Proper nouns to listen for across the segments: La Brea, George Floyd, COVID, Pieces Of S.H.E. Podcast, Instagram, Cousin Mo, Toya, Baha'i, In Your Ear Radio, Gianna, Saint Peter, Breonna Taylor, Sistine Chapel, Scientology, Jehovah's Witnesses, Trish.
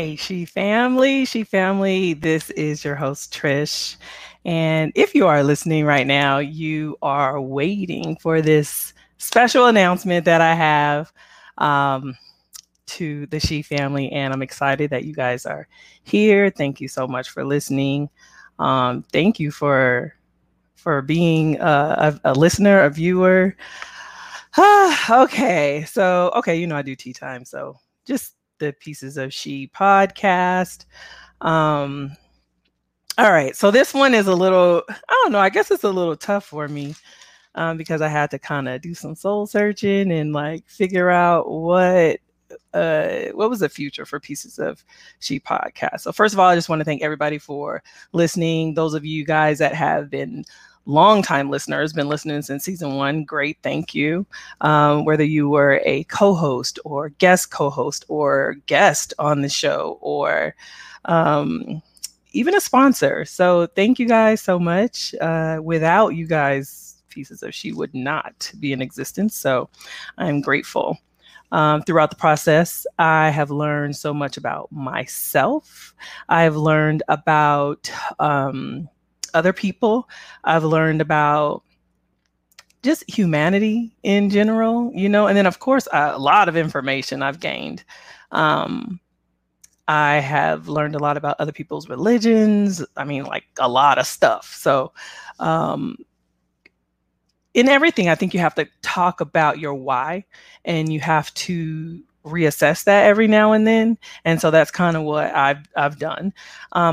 Hey, She Family. This is your host, Trish. And if you are listening right now, you are waiting for this special announcement that I have to the She Family. And I'm excited that you guys are here. Thank you so much for listening. Thank you for being a listener, a viewer. Okay, you know I do tea time, so just the Pieces of She podcast. All right, so this one is a little, I guess it's a little tough for me because I had to kind of do some soul searching and like figure out what was the future for Pieces of She podcast. So first of all, I just want to thank everybody for listening. Those of you guys that have been longtime listeners, been listening since season one, great, thank you. Whether you were a co-host or guest on the show or even a sponsor. So thank you guys so much. Without you guys, Pieces of She would not be in existence. So I'm grateful. Throughout the process, I have learned so much about myself. I've learned about other people. I've learned about just humanity in general, and then, of course, a lot of information I've gained. I have learned a lot about other people's religions. I mean, like a lot of stuff. So in everything, I think you have to talk about your why, and you have to reassess that every now and then. And so that's kind of what I've done.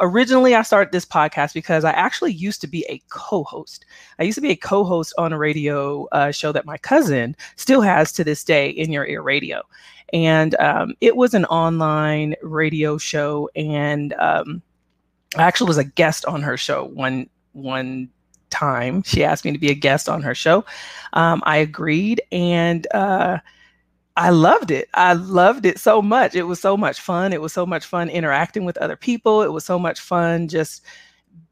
Originally, I started this podcast because I actually used to be a co-host. I used to be a co-host on a radio show that my cousin still has to this day, In Your Ear Radio. And it was an online radio show. And I actually was a guest on her show one time. She asked me to be a guest on her show. I agreed, and I loved it. I loved it so much. It was so much fun. It was so much fun interacting with other people. It was so much fun just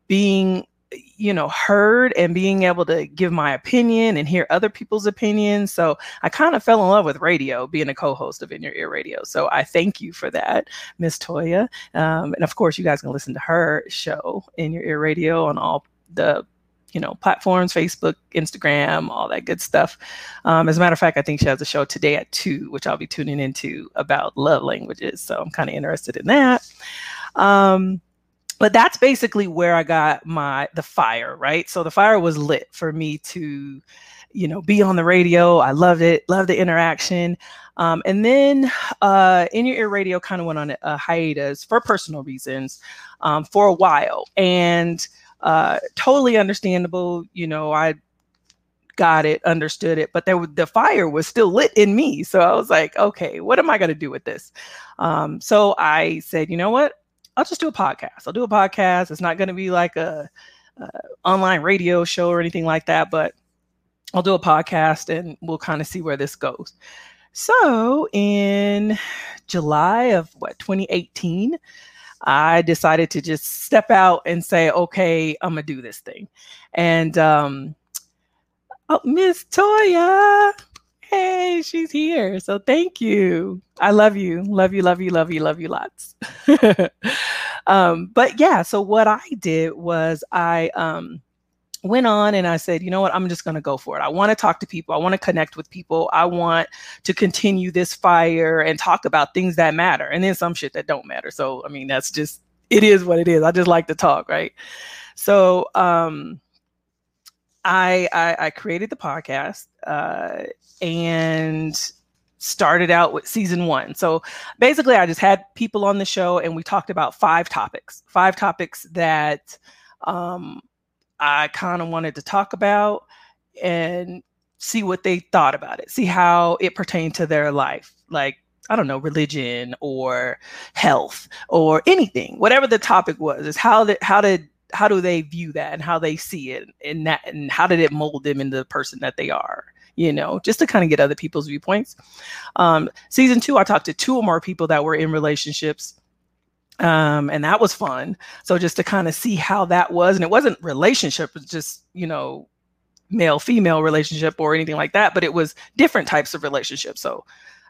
being, heard and being able to give my opinion and hear other people's opinions. So I kind of fell in love with radio, being a co-host of In Your Ear Radio. So I thank you for that, Miss Toya. And of course, you guys can listen to her show, In Your Ear Radio, on all the platforms, Facebook, Instagram, all that good stuff. As a matter of fact, I think she has a show today at 2:00, which I'll be tuning into about love languages. So I'm kind of interested in that. But that's basically where I got the fire, right? So the fire was lit for me to, be on the radio. I loved it. Loved the interaction. And then In Your Ear Radio kind of went on a hiatus for personal reasons for a while. And totally understandable. I got it, understood it, but the fire was still lit in me. So I was like, okay, what am I going to do with this? So I said, you know what? I'll just do a podcast. I'll do a podcast. It's not going to be like a online radio show or anything like that, but I'll do a podcast and we'll kind of see where this goes. So in July of 2018, I decided to just step out and say, okay, I'm going to do this thing. And, Miss Toya, hey, she's here. So thank you. I love you. Love you, love you, love you, love you lots. But yeah, so what I did was I, went on and I said, you know what, I'm just going to go for it. I want to talk to people. I want to connect with people. I want to continue this fire and talk about things that matter. And then some shit that don't matter. So, I mean, that's just, it is what it is. I just like to talk. Right. So, I created the podcast, and started out with season one. So basically I just had people on the show and we talked about five topics that, I kind of wanted to talk about and see what they thought about it, see how it pertained to their life. Like, I don't know, religion or health or anything, whatever the topic was, is how do they view that and how they see it and that, and how did it mold them into the person that they are, just to kind of get other people's viewpoints. Season two, I talked to 2 or more people that were in relationships. And that was fun. So just to kind of see how that was, and it wasn't relationship, it was just, male-female relationship or anything like that, but it was different types of relationships. So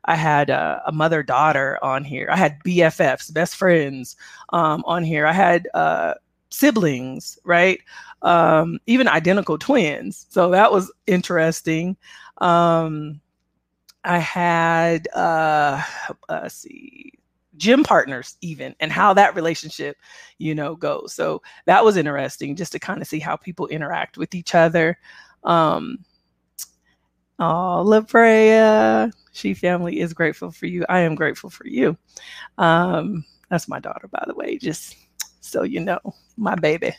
I had a mother-daughter on here. I had BFFs, best friends, on here. I had siblings, right? Even identical twins. So that was interesting. I had, let's see, gym partners even, and how that relationship, you know, goes. So that was interesting, just to kind of see how people interact with each other. Oh, La Brea, she family is grateful for you. I am grateful for you. That's my daughter, by the way, just so you know, my baby.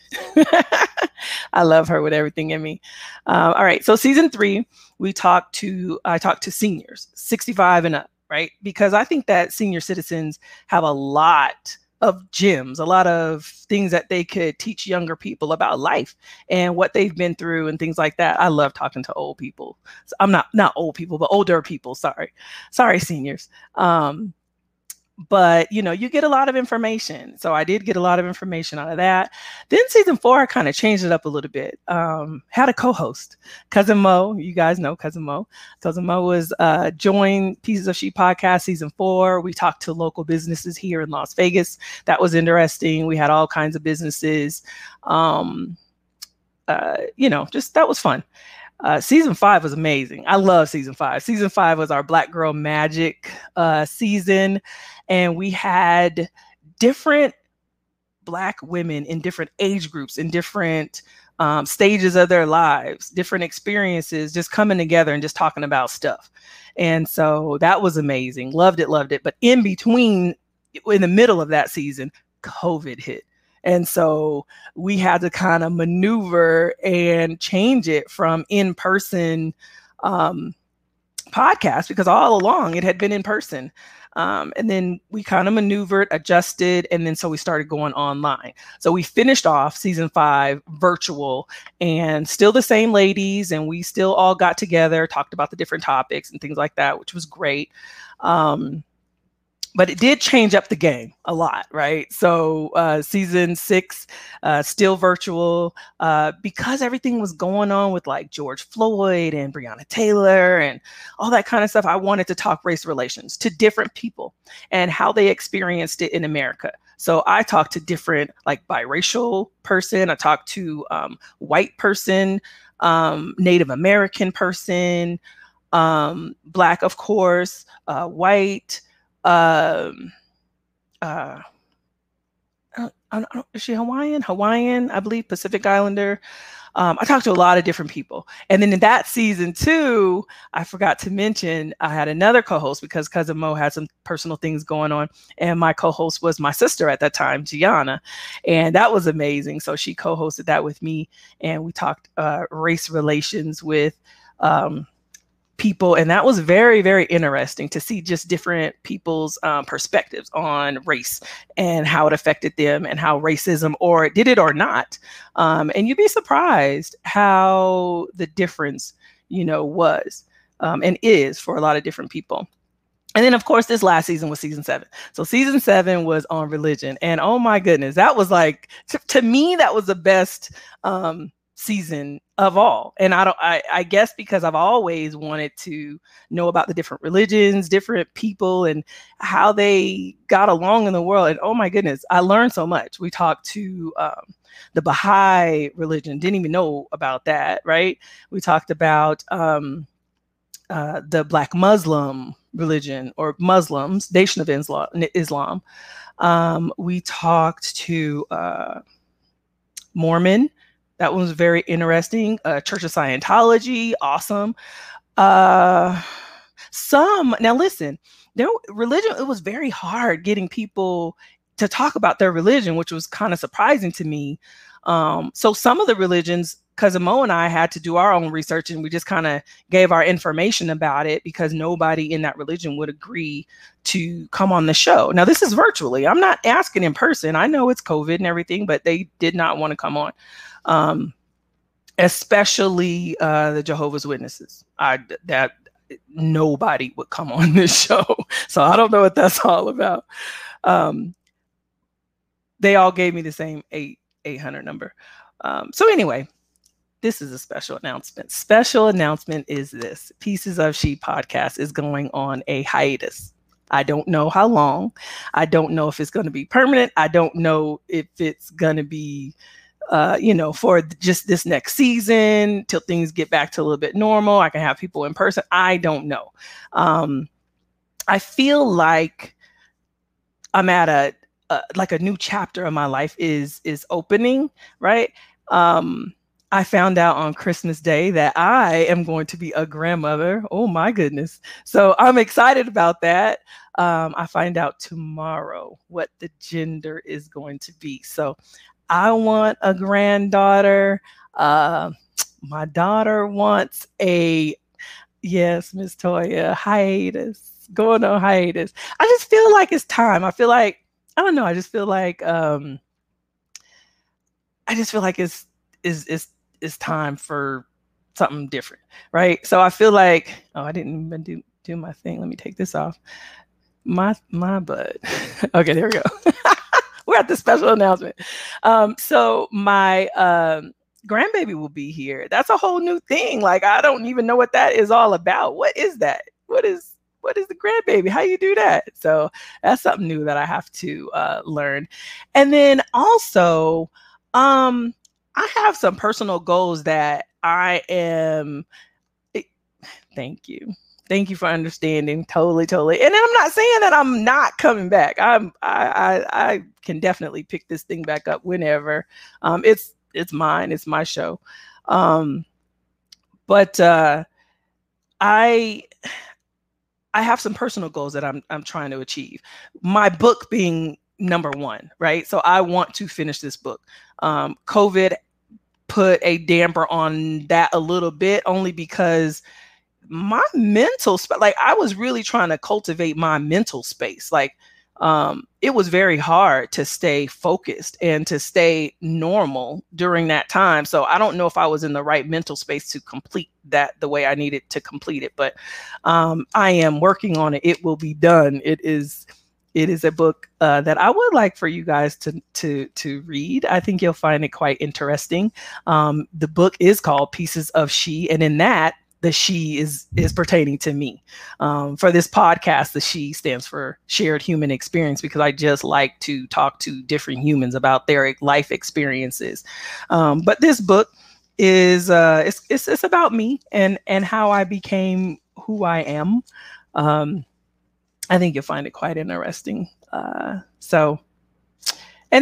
I love her with everything in me. All right. So season 3, I talked to seniors, 65 and up, right? Because I think that senior citizens have a lot of gems, a lot of things that they could teach younger people about life and what they've been through and things like that. I love talking to old people. So I'm not old people, but older people. Sorry, seniors. But, you know, you get a lot of information. So I did get a lot of information out of that. Then season 4, I kind of changed it up a little bit. Had a co-host, Cousin Mo. You guys know Cousin Mo. Cousin Mo was joined Pieces of She Podcast season 4. We talked to local businesses here in Las Vegas. That was interesting. We had all kinds of businesses. You know, just that was fun. Season 5 was amazing. I love season 5. Season 5 was our Black Girl Magic season. And we had different Black women in different age groups, in different stages of their lives, different experiences, just coming together and just talking about stuff. And so that was amazing. Loved it. But in the middle of that season, COVID hit. And so we had to kind of maneuver and change it from in-person podcast, because all along it had been in person. And then we kind of maneuvered, adjusted, and then so we started going online. So we finished off season 5 virtual, and still the same ladies, and we still all got together, talked about the different topics and things like that, which was great. But it did change up the game a lot, right? So season 6, still virtual, because everything was going on with like George Floyd and Breonna Taylor and all that kind of stuff. I wanted to talk race relations to different people and how they experienced it in America. So I talked to different, like, biracial person. I talked to white person, Native American person, Black, of course, white. I don't know, is she Hawaiian? I believe, Pacific Islander. I talked to a lot of different people. And then in that season 2, I forgot to mention, I had another co-host, because Cousin Mo had some personal things going on. And my co-host was my sister at that time, Gianna. And that was amazing. So she co-hosted that with me. And we talked race relations with people. And that was very, very interesting to see just different people's perspectives on race and how it affected them and how racism or did it or not. And you'd be surprised how the difference, you know, was and is for a lot of different people. And then, of course, this last season was season 7. So season 7 was on religion. And oh, my goodness, that was like, to me, that was the best season of all. And I guess because I've always wanted to know about the different religions, different people, and how they got along in the world. And oh my goodness, I learned so much. We talked to the Baha'i religion, didn't even know about that, right? We talked about the Black Muslim religion, or Muslims, Nation of Islam. We talked to Mormon. That one was very interesting. Church of Scientology, awesome. Now listen, religion, it was very hard getting people to talk about their religion, which was kind of surprising to me. So some of the religions, Cousin Mo and I had to do our own research, and we just kind of gave our information about it because nobody in that religion would agree to come on the show. Now, this is virtually. I'm not asking in person. I know it's COVID and everything, but they did not want to come on. Especially the Jehovah's Witnesses. Nobody would come on this show. So I don't know what that's all about. They all gave me the same 800 number. So anyway, This is a special announcement. Special announcement is this. Pieces of She podcast is going on a hiatus. I don't know how long. I don't know if it's going to be permanent. I don't know if it's going to be, for just this next season till things get back to a little bit normal. I can have people in person. I don't know. I feel like I'm at a new chapter of my life is opening, right? I found out on Christmas Day that I am going to be a grandmother. Oh my goodness. So I'm excited about that. I find out tomorrow what the gender is going to be. So I want a granddaughter. My daughter wants Miss Toya, hiatus, going on hiatus. I just feel like it's time. I feel like it's time for something different, right? So I feel like, I didn't even do my thing. Let me take this off. My butt. Okay, there we go. We're at the special announcement. So my grandbaby will be here. That's a whole new thing. Like, I don't even know what that is all about. What is that? What is the grandbaby? How you do that? So that's something new that I have to learn. And then also, I have some personal goals that I am. Thank you. Thank you for understanding. Totally, totally. And I'm not saying that I'm not coming back. I can definitely pick this thing back up whenever. It's mine. It's my show. But I have some personal goals that I'm trying to achieve. My book being number one, right? So I want to finish this book. COVID put a damper on that a little bit, only because my mental space, like I was really trying to cultivate my mental space. Like it was very hard to stay focused and to stay normal during that time. So I don't know if I was in the right mental space to complete that the way I needed to complete it, but I am working on it. It will be done. It is a book that I would like for you guys to read. I think you'll find it quite interesting. The book is called Pieces of She, and in that, the she is pertaining to me. For this podcast, the she stands for shared human experience, because I just like to talk to different humans about their life experiences. But this book is it's about me and how I became who I am. I think you'll find it quite interesting. And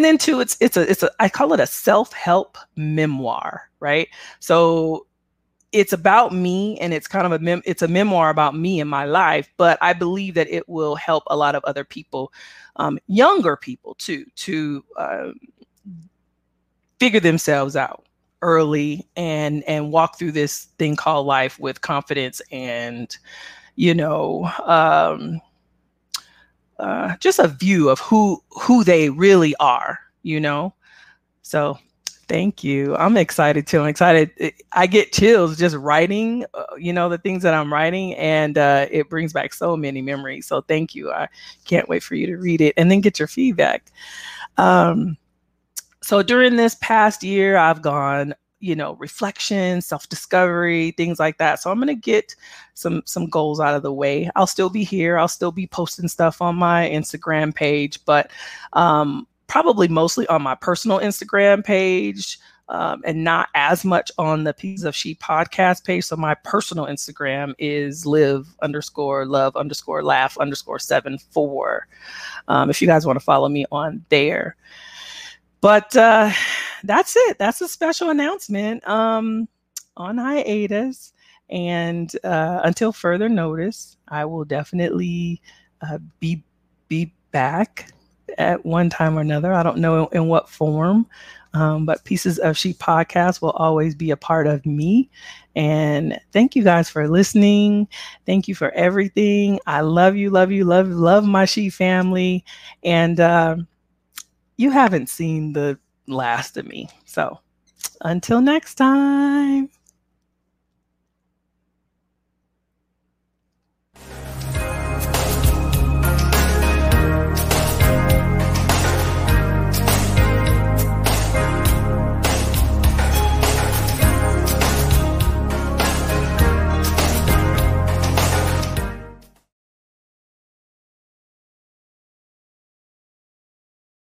then too, it's a I call it a self-help memoir, right? So it's about me, and it's kind of a memoir about me and my life, but I believe that it will help a lot of other people, younger people too, to figure themselves out early and walk through this thing called life with confidence and, just a view of who they really are, so. Thank you. I'm excited too. I'm excited. I get chills just writing, the things that I'm writing, and it brings back so many memories. So thank you. I can't wait for you to read it and then get your feedback. So during this past year, I've gone, reflection, self-discovery, things like that. So I'm going to get some goals out of the way. I'll still be here. I'll still be posting stuff on my Instagram page, but, probably mostly on my personal Instagram page, and not as much on the Pieces of She podcast page. So my personal Instagram is live_love_laugh_74. If you guys want to follow me on there, but, that's it. That's a special announcement, on hiatus, and, until further notice, I will definitely, be back at one time or another. I don't know in what form, but Pieces of She podcast will always be a part of me. And thank you guys for listening. Thank you for everything. I love you, love you, love, love my She family. And you haven't seen the last of me. So until next time.